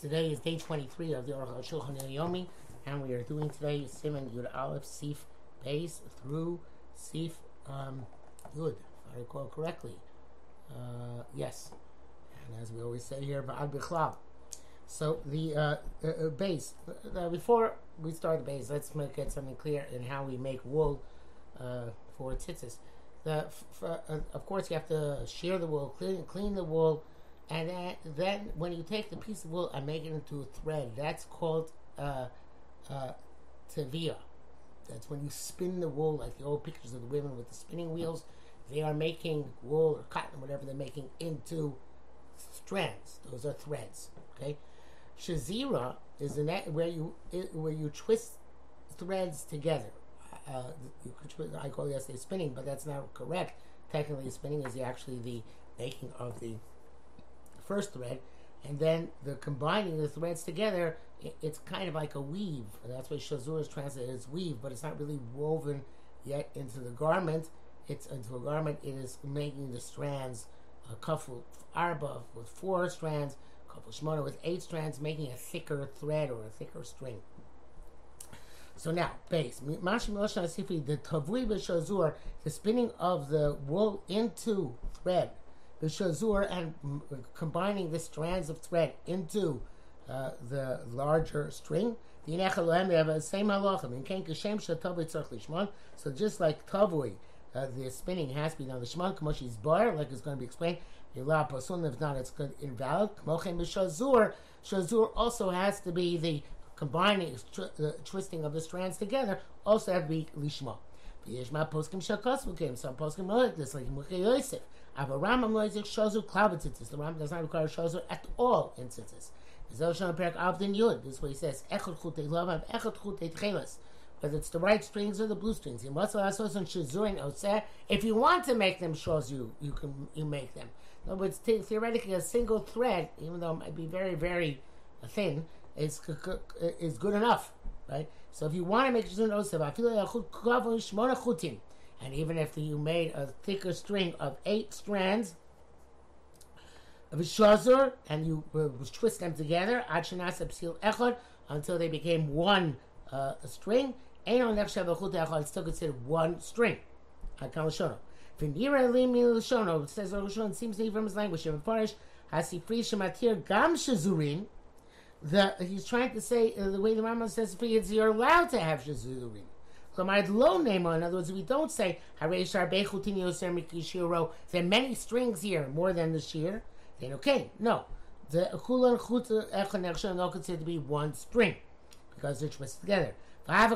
Today is day 23 of the Aruch HaShulchan Yomi, and we are doing today Siman Yud Aleph Sif Beis through Sif Yud, if I recall correctly. Yes, and as we always say here, Ba'ad Bichlal. So the Beis, before we start the Beis, let's get something clear in how we make wool for tzitzis. Of course, you have to shear the wool, clean the wool, and then when you take the piece of wool and make it into a thread, that's called tevia. That's when you spin the wool, like the old pictures of the women with the spinning wheels. They are making wool or cotton, whatever they're making, into strands. Those are threads. Okay, shazira is in that where you twist threads together. I call it yesterday spinning, but that's not correct. Technically, spinning is actually the making of the first thread, and then the combining the threads together, it's kind of like a weave. And that's why shazur is translated as weave, but it's not really woven yet into the garment. It's into a garment. It is making the strands, a kaful arba with 4 strands, kaful shmona with 8 strands, making a thicker thread or a thicker string. So now, base. The tavui b'shazur, the spinning of the wool into thread, the shazur, and combining the strands of thread into the larger string. The inechalohem, they have the same halachim. In kain kashem shetavui tzarich lishmon. So just like tavui, the spinning has to be done. Lishmon kamosh yizbar, like it's going to be explained. Yila pasun, if not, it's invalid. Kamochem b'shazur, shazur also has to be the combining, the twisting of the strands together. Also have to be lishma. V'yeshma poskim shakosvu came. Some poskim like this, like Mukhe Yosef. The Rambam does not require shazur at all in tzitzis. This is what he says. Whether it's the right strings or the blue strings. If you want to make them shazur, you make them. In other words, theoretically, a single thread, even though it might be very, very thin, is good enough, right? So if you want to make shazur, and even if you made a thicker string of 8 strands of shazur, and you twist them together, until they became one string, it's still considered one string. It says, it seems to be from his language. He's trying to say, the way the Rambam says, you're allowed to have shazurim. In other words, we don't say, there are many strings here, more than the shear. Then, okay, no. The Kulan Chut Echonechshon are not considered to be one string, because they're twisted together. Says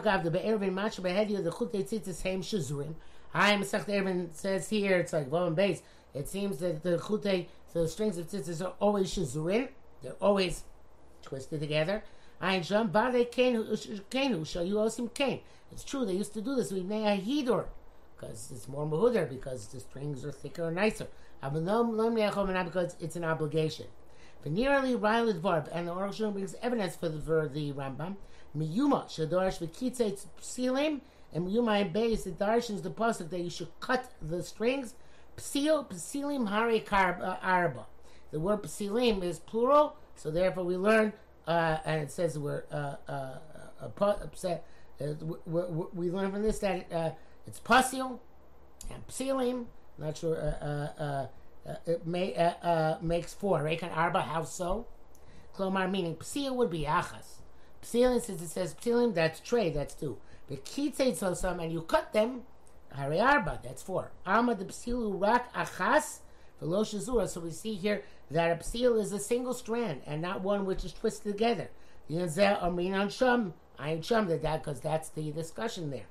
here, it's like Vav and Beis. It seems that the Chutei, the strings of tzitzis are always shazurim. They're always twisted together. It's true, they used to do this with Ne'ahidor, because it's more mahudar, because the strings are thicker and nicer. Because it's an obligation. And the Aruch HaShulchan brings evidence for the Rambam. Miyuma, Shadorsh V'kitzei Psilim, and Miyuma and Beis, the Darshans, the Pasuk, that you should cut the strings. Psil, Psilim, Hari Arba. The word Psilim is plural, so therefore we learn. And it says we learn from this that it's pasil and psilim. Not sure. It may makes 4. Reikan arba. How so? Klomar, meaning psil would be achas. Psilim, since it says psilim, that's trey. That's 2. But kitzei tzosam, and you cut them. Hari arba. That's 4. Alma de psilu rak achas. So we see here that a psil is a single strand and not one which is twisted together. Because that's the discussion there.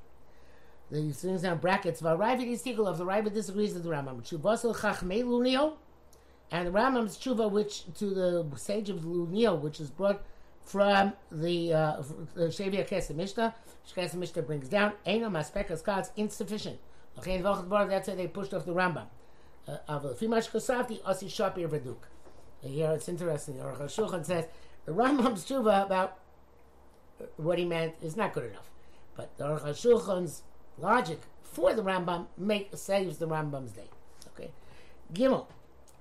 The students on brackets of the Ravid disagrees with the Rambam. And the Rambam's tshuva, which to the sage of Lunio, which is brought from the Shevia Kesem Mishnah, which Kesem Mishnah brings down, it's insufficient. That's how they pushed off the Rambam. Here it's interesting. Aruch HaShulchan says the Rambam's tshuva about what he meant is not good enough, but the Aruch HaShulchan's logic for the Rambam saves the Rambam's day. Okay, Gimel.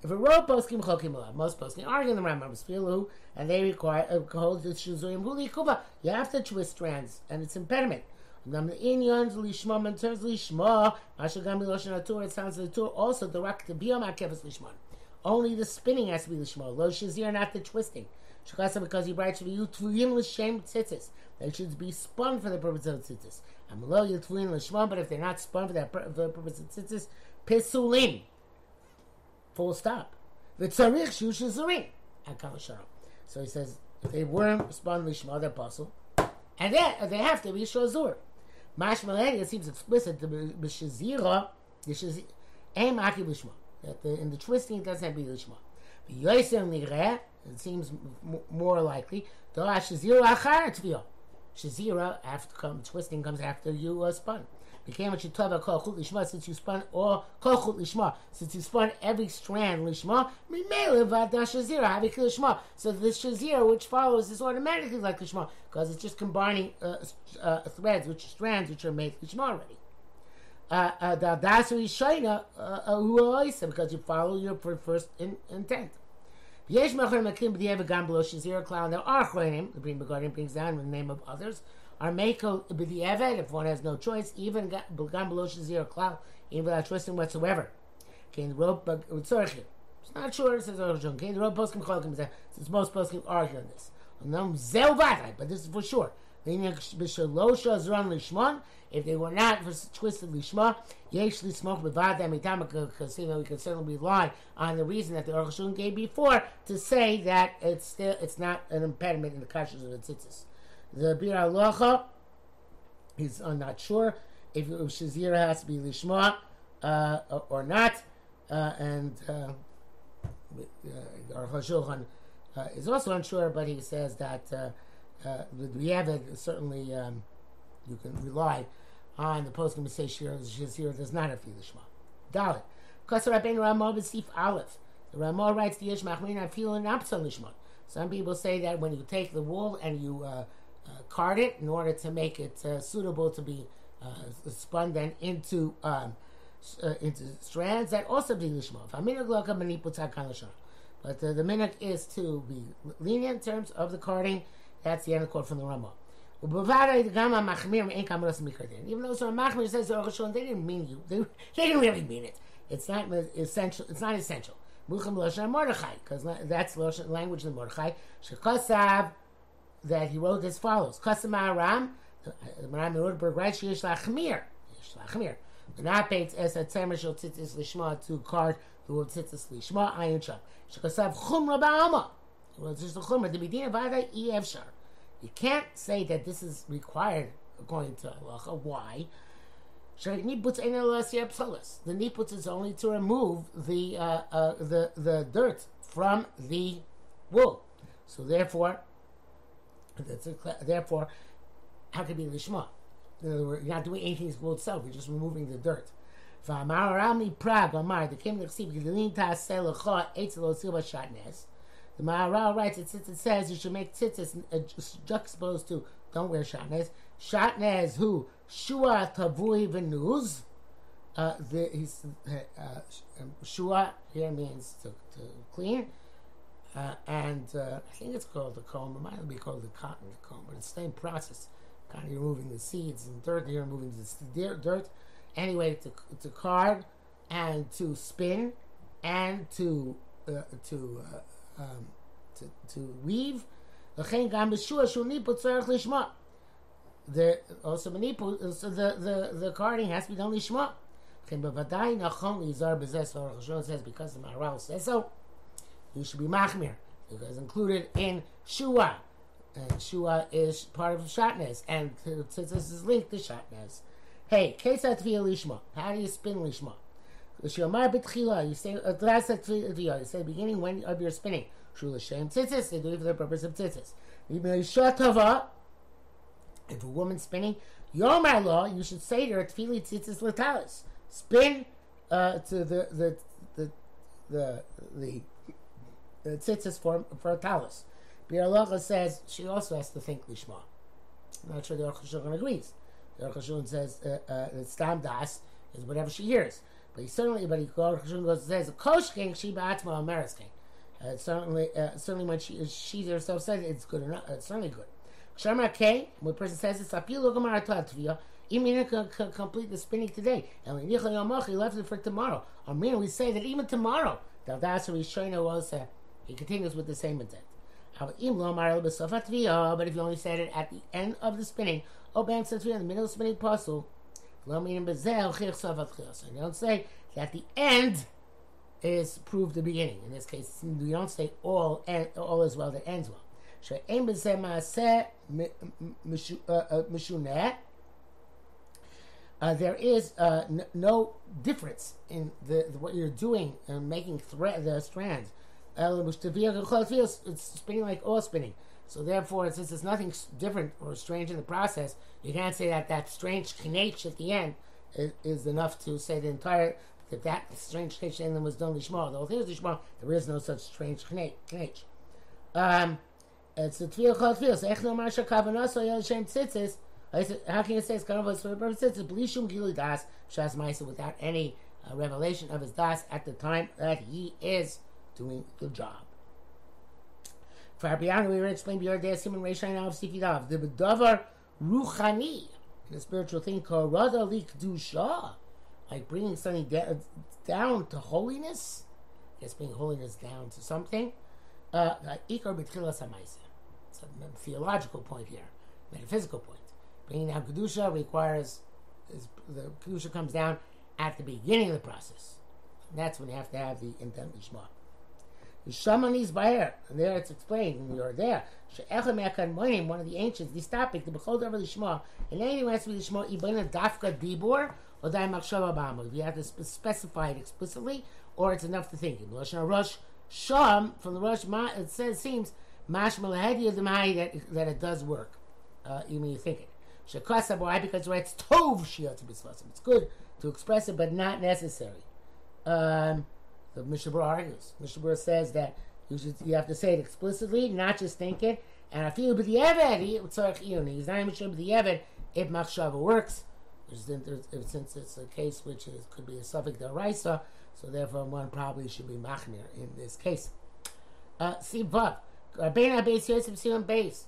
If a rope poskim chokim alav, most poskim argue the Rambam's filu, and they require a hold this shuzuyim huli kuba. You have to twist strands, and it's impediment. Nam the inyons lishma, in terms lishma, mashagam miloshin atur. It sounds the tour also the rak to biyom akevus lishma. Only the spinning has to be lishma. Lo shizir, not the twisting. Shukasa, because you write to be yutvuim l'shem tzitzis. They should be spun for the purpose of tzitzis. Amlo yutvuim l'shma, but if they're not spun for that for the purpose of tzitzis, pesulin. Full stop. V'tzarich shusha zurim. Akal shalom. So he says, if they weren't spun lishma, they're puzzle. And they have to be shazur. Mashmalei, it seems explicit, the b'shazira, the shazir, aim akib lishma. In the twisting, it doesn't have to be lishma. V'yoyser nireh, it seems more likely, do'a shazira achar tviyah. Shazira, twisting comes after you spun. Became a chitava kol chut lishma, since you spun all kol chut lishma, since you spun every strand lishma. Mimele vada shazira havik lishma. So this shazira, which follows, is automatically like lishma, because it's just combining threads, which strands which are made lishma already. The dasri shayna uoisa, because you follow your first intent. There are chronim, the Brim Begodim brings down in the name of others, are mekel b'di'evet, if one has no choice, even gam below shazir klal, even without twisting whatsoever. It's not sure, says Orjun. The rope poskim cholakim, since most poskim argue on this. But this is for sure. If they were not twisted lishma, we can certainly rely on the reason that the Aruch HaShulchan gave before to say that it's not an impediment in the kashas of the tzitzis. The Bir Halacha is not sure if shazira has to be lishma or not, and the Aruch HaShulchan is also unsure, but he says that. We have it, certainly you can rely on the poskim to say Shazira does not have to be lishma. Dalit. Because Rabbeinu Ramah b'sif Aleph. The Ramah writes the Yesh Machmir Afilin Apson lishma. Some people say that when you take the wool and you card it in order to make it suitable to be spun then into strands, that also be lishma. But the minhag is to be lenient in terms of the carding. That's the end quote from the Rambam. Even though some machmir says the Aruch HaShulchan, they didn't mean you. They didn't really mean it. It's not essential. It's not essential. Because that's the language of Mordechai. That he wrote as follows. The Maharam in Rotenberg writes, Yesh lachmir. L'napetz es hatzemer shel tzitzis lishma, to card the word tzitzis lishma, ayin sham. Shekasav chumra ba'ama. Well, it's just a chumra. The medina vada efshar. You can't say that this is required according to halacha. Why? The niputz is only to remove the dirt from the wool. So therefore, how could it be lishma? In other words, you're not doing anything to the wool itself. You're just removing the dirt. The Maharal writes that since it says you should make tzitzis juxtaposed to don't wear shatnez. Shatnez who shua tavui venuz. Shua here means to clean, and I think it's called the comb. It might be called the cotton comb, but it's the same process. Kind of removing the seeds and dirt. You're removing the dirt. Anyway, to card and to spin and to weave. The carding has to be done lishma. Says because the Maharal says so, you should be machmir because included in shua, and shua is part of shatnez, and this is linked to shatnez. Hey, kesat via lishma. How do you spin lishma? You say beginning when of your spinning. Shul Hashem tzitzis, they do it for the purpose of tzitzis. If a woman's spinning, Yomar law, you should say to her tefili tzitzis latalis. Spin to the tzitzis for talis. Bir Halacha says she also has to think lishma. I'm not sure the Aruch HaShulchan agrees. The Aruch HaShulchan says that stam das is whatever she hears. But he certainly, but he goes says koshking she ba'atzma ameresking. Certainly when she herself says it, it's good enough. It's certainly good. Shemar K. When a person says this, apilo gomar atlatvia. Even complete the spinning today, and we left it for tomorrow. I mean, we say that even tomorrow. He continues with the same intent. But if you only said it at the end of the spinning, or in the middle of the spinning puzzle, so you don't say that the end is proved the beginning. In this case, you don't say all is well that ends well. There is no difference in the what you're doing and making the strands. It's spinning like all spinning. So therefore, since there's nothing different or strange in the process, you can't say that that strange knetch at the end is enough to say the entire that strange knetch in them was done lishma. The whole thing is lishma. There is no such strange knetch. It's the tefillah chol tefillah. How can you say it's Karavos for the purpose of Blishum Gilu Das Shas Maisa without any revelation of his Das at the time that he is doing the job? For Abiyanu, we already explained Biyar Deas Human Reishayin Alf Sikidav, the Bedavar Ruchani, the spiritual thing, Korada Likdusha, like bringing something down to holiness, it's bringing holiness down to something. Ikar B'tchilas HaMaisa. It's a theological point here, metaphysical point. Bringing down Kedusha requires, the Kedusha comes down at the beginning of the process. And that's when you have to have the intent Lishma. Yishama Niz Ba'er, and there it's explained, when you're there, She'echem Yakan Moinim, one of the ancients, this topic, the Bechol Davar Lishma, and anyone has to be Lishma, Ibaina Dafka Dibor, or Dai Makshava Ba'amah. If you have to specify it explicitly, or it's enough to think. In Lashon Rosh Sham, from the Rosh Ma, it says, seems, Mashma Lahedi Adamai, that it does work, even when you think it. Shekasaborai, because it's tov shiyot to bisvasim. It's good to express it, but not necessary. The Mishnah Berurah argues. Mishnah Berurah says that you have to say it explicitly, not just think it. And I feel b'diavad tzarich iyoni. He's not even sure b'diavad if machshava works, since it's a case which could be a suffix d'oraisa. So therefore, one probably should be machmir in this case. Sivav, Rabbeinu Beis Yosef Simon Beis.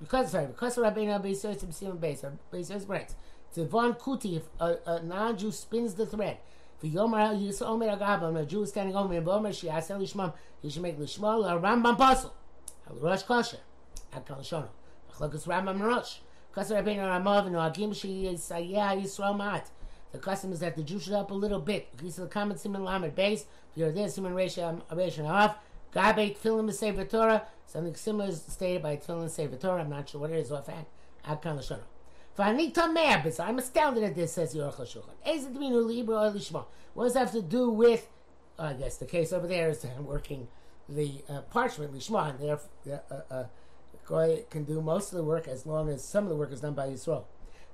Because Rabbeinu Beis Yosef Simon Beis, Beis Yosef writes, "Tzivon Kuti, if a non-Jew spins the thread, v'yomar Yisrael Omer Agabam, a Jew is standing over him, v'omer she'aseh lishmam, he should make lishmal a Rambam puzzle, a Rosh Kosher, a Kalshono, a Chlokas Rambam Rosh. Because Rabbeinu Ramav and Agim she'yisayeh Yisrael Mat. The custom is that the Jew should up a little bit. These are the comments Simon Lamed Beis. V'yor there Simon Reishan Av." Gabe Tfilin Sefer Torah, something similar is stated by Tfilin Sefer Torah. I'm not sure what it is offhand. I'm astounded at this, says the Aruch HaShulchan. What does that have to do with? I guess the case over there is working the parchment lishma, and therefore Goy can do most of the work as long as some of the work is done by Yisrael.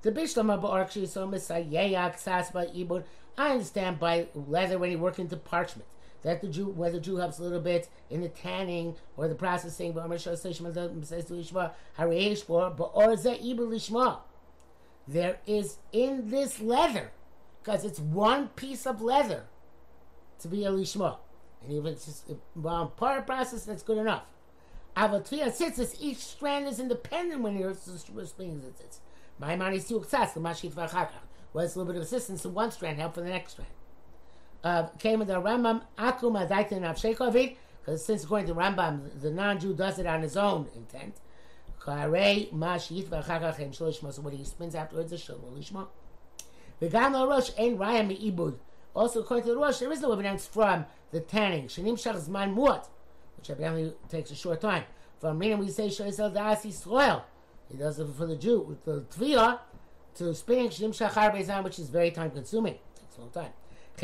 The Bishlama Ba'arch Shisom Misayeyak Sas by Ibud. I understand by leather when you work into parchment. That the Jew, whether the Jew helps a little bit in the tanning or the processing, there is in this leather, because it's one piece of leather to be a lishma, and even it's just part of process, that's good enough. Each strand is independent when you're spinning it. My man is too excited. Whereas a little bit of assistance to one strand, help for the next strand. Came in the Rambam Akum Adaitin Avsheikovit, because since according to Rambam the non-Jew does it on his own intent. Karei Mashit Vachakachem Shalishma. So what he spins afterwards is Shalishma. V'gam Lo Rosh Ein Raya Me'ibud. Also according to the Rosh, there is no evidence from the tanning. Shenim Shach Zman Muat, which apparently takes a short time. From meaning we say Shalisel Da'as Yisrael. He does it for the Jew with the Tviyah to spinning Shenim Shach Arbezan, which is very time-consuming. It takes a long time. I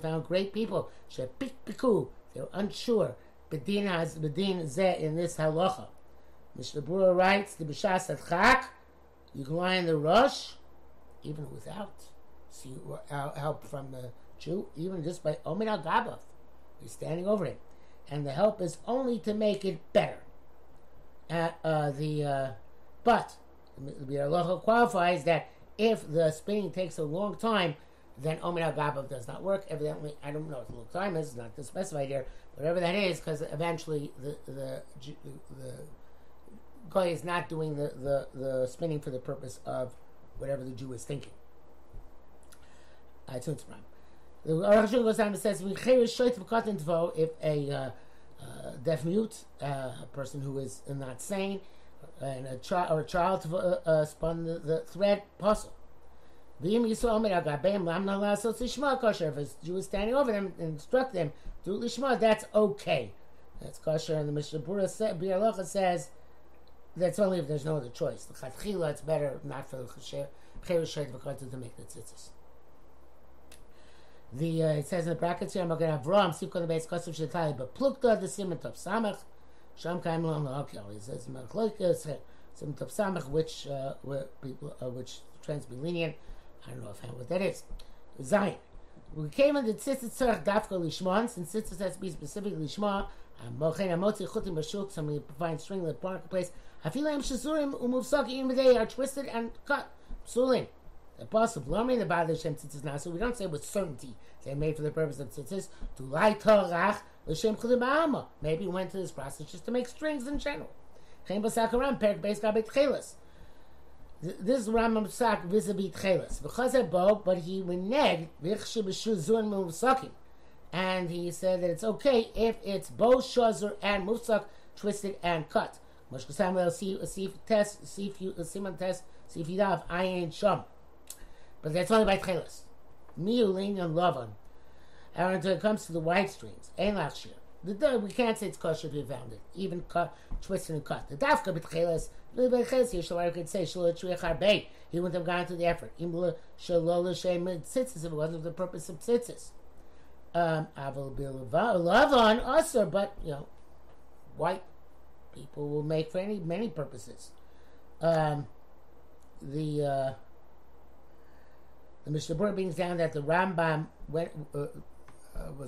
found great people. They were unsure. Bedin has Bedin Zeh in this halacha. Mishnah Berurah writes, the B'shas Adchak, you can lie in the rush, even without help from the Jew, even just by Omen al Gabav. He's standing over him. And the help is only to make it better. But the halacha qualifies that if the spinning takes a long time, then Omer HaGabov does not work. Evidently, I don't know what the look time is, it's not specified here, whatever that is, because eventually the Goy is not doing the spinning for the purpose of whatever the Jew is thinking. It's Utzram. The Aruch HaShulchan Aruch says, if a deaf mute, a person who is not sane, and a child spun the thread puzzle. If a Jew is standing over them and instruct them, do lishma, that's okay. That's kosher, and the Mishnah Berurah says that's only if there's no other choice. The Chatchila, it's better not for the Chayv to make the tzitzis. It says in the brackets here, Magen Avraham, Sivkon the Beis Kosev Shetali, but Plukta the Simitov Samach, Sham Kaim Lom Lahakel. He says Maglokes Simitov Samach, which transmillennial. I don't know if I know what that is. Zion. We came in the tzitzit tzorach dafka lishma, since tzitzit has to be specifically lishma. Mochen amotzi chutim b'shuk, somebody finds string in the marketplace. Hafilaim shesurim umuvsaki im they are twisted and cut. Psulim. The apostle blomri the bad Hashem tzitzit nasu. We don't say with certainty they made for the purpose of tzitzit. To lie torach l'shem chutim ba'ama. Maybe he went to this process just to make strings in general. Chaim b'sakaram perk beis kabet chelas. This is Rambam Psak vis-a-vis Tchelas. V'chazer bo, but he reneged v'chshu b'shu zuin muvsakim. And he said that it's okay if it's both shazur and muvsak, twisted and cut. Moshkosam le'el sif test, sif siman test, sif yidav, ayin shom. But that's only by Tchelas. Miulin and Lavan. And until it comes to the wide strings, ein lachshir. We can't say it's kosher if you found it, even cut, twisted and cut. The dafka b'tchelas, I could say he wouldn't have gone to the effort. If it wasn't for the purpose of tzitzis, love on us, but you know, white people will make for many purposes. The Mishnah Berurah brings down that the Rambam was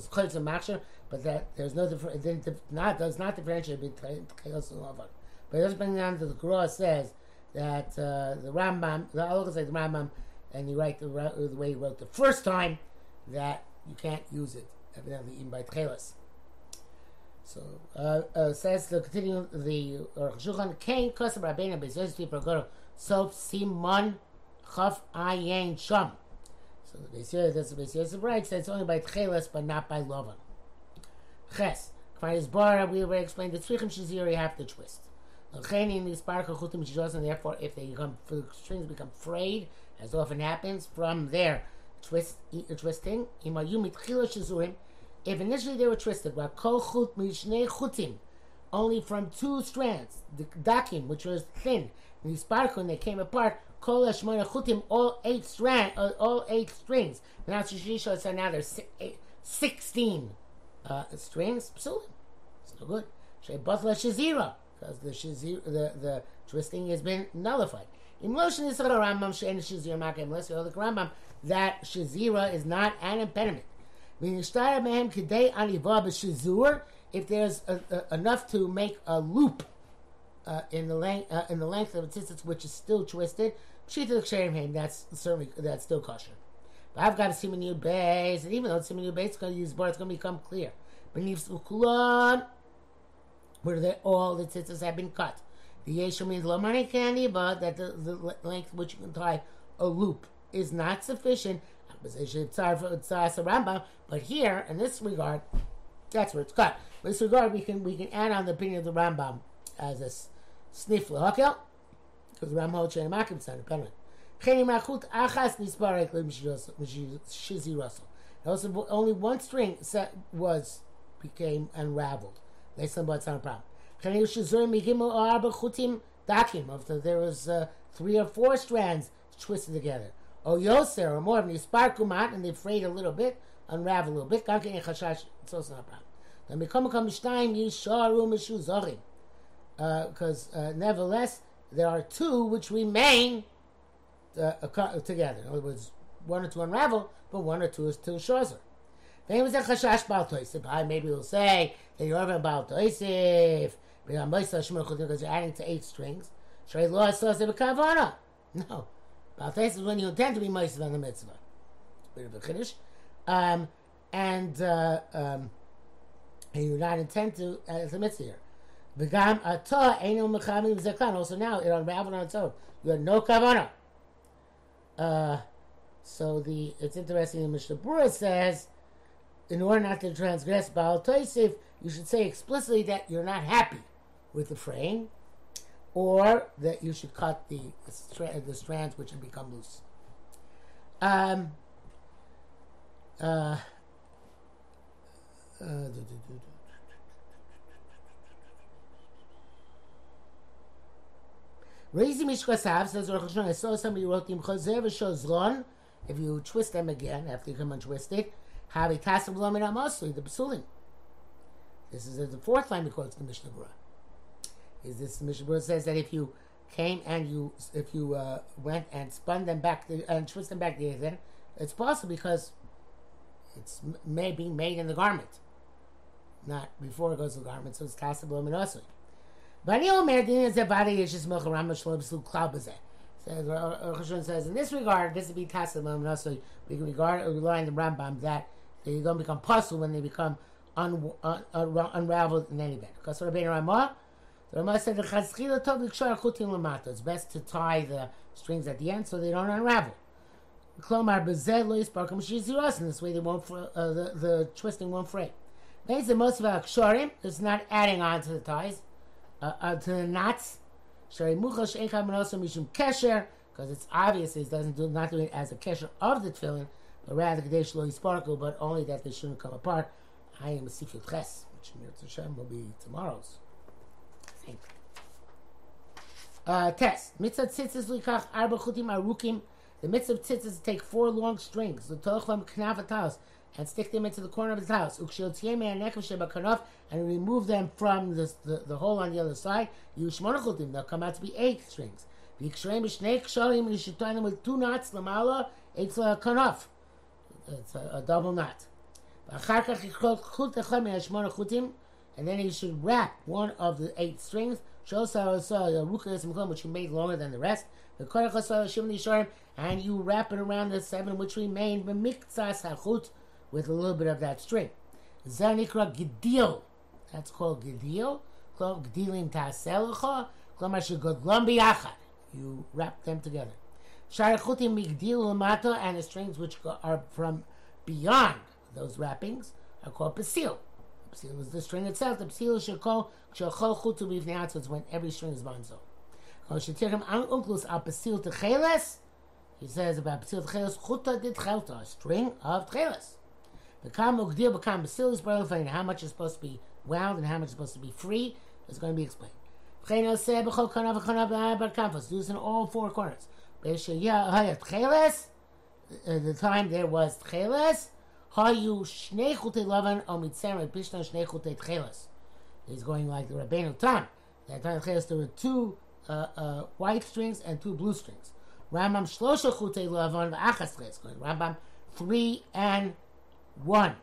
chutz and machshir, but that there's no does not differentiate between tchelas and love on. But it does bring down to the Gemara says that the Rambam, the Halacha says the Rambam, and you write the way he wrote the first time that you can't use it, evidently even by tchelas. So says the continuing the Aruch HaShulchan Kain Kosem Rabbeinu Bezosvi Progoro Sof Simon Chaf Ayin Shom. So the Bezosvi, that's the Bezosvi right, says only by tchelas but not by lovan. Ches K'var's Bara, we already explained the Tzrichim Shiziri have to twist. And therefore, if they become, the strings become frayed, as often happens from their twisting, if initially they were twisted, only from two strands, the dakim, which was thin, and they came apart, all eight strings. Now there's 16 strings. So it's no good. Because the twisting has been nullified. Unless you know the Rambam, that shazira is not an impediment. If there's enough to make a loop in the length of the tzitzit, which is still twisted, that's still kosher. But I've got a simenu base, and even though it's simenu base, it's going to use bar, it's going to become clear. Where all the tzitzis have been cut. The yeshu means lomani candy, but that the length which you can tie a loop is not sufficient. But here, in this regard, that's where it's cut. In this regard, we can add on the opinion of the Rambam as a sniff lahakel, because Rambam holds shein makim son apparently. Also, only one string became unraveled. That's not a problem. If there was three or four strands twisted together, or more of them, and they frayed a little bit, unravel a little bit, it's also not a problem. Because nevertheless, there are two which remain together. In other words, one or two unravel, but one or two is still shorzer. Maybe we'll say that you're because you're adding to eight strings. No. Bal Tosif is when you intend to be Moisif on the mitzvah. bit of a kiddush, and you do not intend to as a mitzvah here. Also now it unraveled on its own. You had no kavanah. So it's interesting. The Mishnah Berurah says, in order not to transgress Baal Tosif, you should say explicitly that you're not happy with the fraying, or that you should cut the strands which have become loose. Raising Mishkasav says, I saw somebody wrote him Choser v'Shozron. If you twist them again after you come and twist it, have a Kasav Lamed Amosli, the Pesulim. This is the fourth time he quotes the Mishnah Berurah. Is this Mishnah Berurah says that if you came and if you went and spun them back and twist them back together, it's possible because it's maybe made in the garment, not before it goes to the garment, so it's Kasav Lamed Amosli. But says in this regard, this would be Kasav Lamed Amosli. We can regard or rely on the Rambam that they don't become puzzle when they become unraveled in any event. Because the Rambam said it's best to tie the strings at the end so they don't unravel. In this way, they won't the twisting won't fray. It's not adding on to the ties, to the knots. Because it's obvious it doesn't do it as a kesher of the tefillin, but rather kadesh lo yisparku, but only that they shouldn't come apart. I am a Sefer Ches, which Mirat Hashem will be tomorrow's. Thank you. Test. Mitzvah tzitzis likach arba chutim arukim. The mitzvah tzitzis is to take four long strings, the tolchem knaf atas, and stick them into the corner of his house. And remove them from the hole on the other side. They'll come out to be 8 strings. You should tie them with 2 knots, lamala, it's a kanaf. It's a double knot. And then he should wrap one of the 8 strings, which you made longer than the rest, and you wrap it around the 7 which remained with a little bit of that string. That's called gedil. You wrap them together. And the strings which are from beyond those wrappings are called pesil. Pesil is the string itself. The pesil should call chutu when every string is bonzo. He says about pesil techeles chuta did chelta, a string of techeles. How much is supposed to be wound and how much is supposed to be free is going to be explained. Do this in all 4 corners. The time there was techeles. He's going like the Rabbeinu Tam. That time there were 2 white strings and 2 blue strings. Rambam 3 and 1.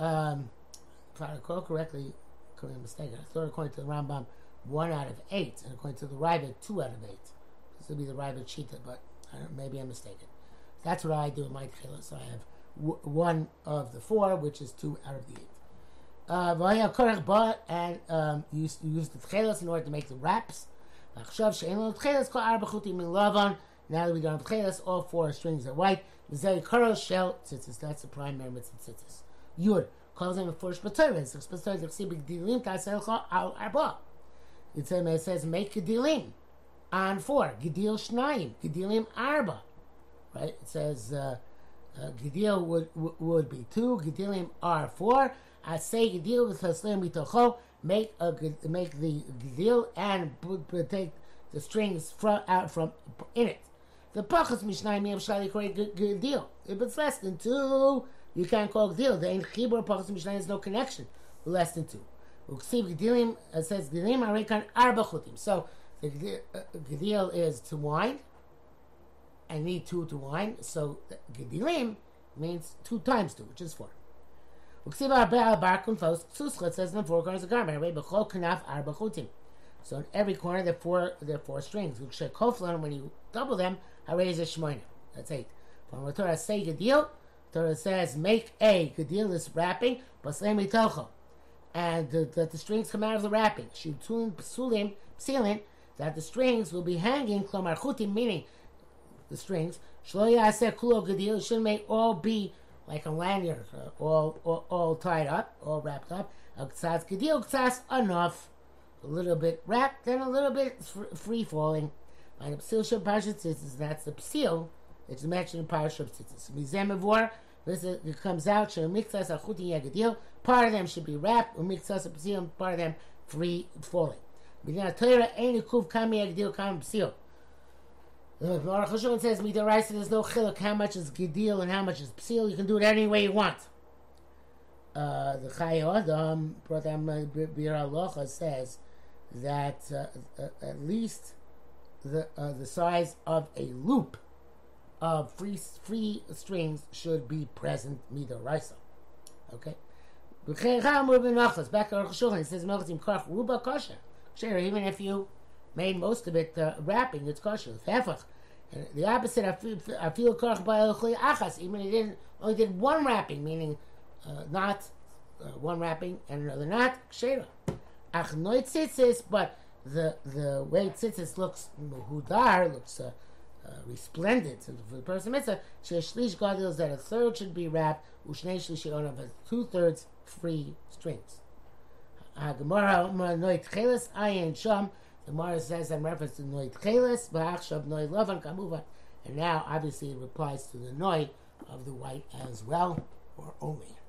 If I recall correctly, could be mistaken. I thought according to the Rambam, 1 out of 8, and according to the Ravid, 2 out of 8. This would be the Ravid Shita, but maybe I'm mistaken. That's what I do in my tefillah. So I have 1 of the 4, which is 2 out of the 8. You use the tefillah in order to make the wraps. Now that we don't have tefillah, all 4 strings are white. That's the primary mitzvah tzitzis. Yud calls him a first b'toyres. It says make gedilim on 4. Gedil shnayim, gedilim arba. Right? It says gedil would be 2. Gedilim are 4. I say gedil with haslim mitocho. Make the gedil and take the strings from in it. The pachas mishnayim yam shali korei gedil. If it's less than 2, you can't call it gedil. The ein chibur pachas mishnayim is no connection. Less than 2. Uksiv gedilim says gedilim arekan arba chutim. So the gedil is to wind. I need 2 to wind. So gedilim means 2 times 2, which is 4. Uksiv arba al barkun faus tzuschot says in the 4 corners of the garment. Arba bechol knaf arba chutim. So in every corner there are 4 strings. When you double them, I raise a shmoyna. That's 8. But when the Torah says Gedil, the Torah says make a Gedil is wrapping, Baslem Mitocho, and that the strings come out of the wrapping. Shutun Psulim Psilin, that the strings will be hanging, Klomar Chutim, meaning the strings. Shlo Yaseh Kulo Gedil, it shouldn't make all be like a lanyard, all tied up, all wrapped up. Aktsas Gedil Ktsas enough, a little bit wrapped, then a little bit free falling. And the Psil Shel Parashat Tzitzis, that's the Psil. It's mentioned in Parashat Tzitzis. Mizemavor, this it comes out. Shemiktzas achuti yagadil. Part of them should be wrapped. Umiktzas psil. Part of them free falling. B'nei Torah ain't ikuv kami yagadil kami psil. The Aruch HaShulchan says midaraisa. There's no chiluk. How much is gadil and how much is psil? You can do it any way you want. The Chai Adam Pratam Bir Alocha says that at least the size of a loop of free strings should be present midoraisa. Okay? Back to Aruch HaShulchan, it says melchim kach ruba kosher. Sure, even if you made most of it wrapping, it's kosher. Hefach. And the opposite, afil kach ba'elchli achas. Even if you only did one wrapping, meaning not one wrapping and another not, kshera. Ach noi tzitzis, but the way tzitzis looks muhudar, looks resplendent for the person mitzvah. Sheshlish gadol is that a third should be wrapped. Ushnei shlishion of 2/3 free strings. Gemara noit cheles ayin sham. The Gemara says in reference to noit cheles, ba'achshav noit lavan kamuvan, and now obviously it replies to the noit of the white as well, or only.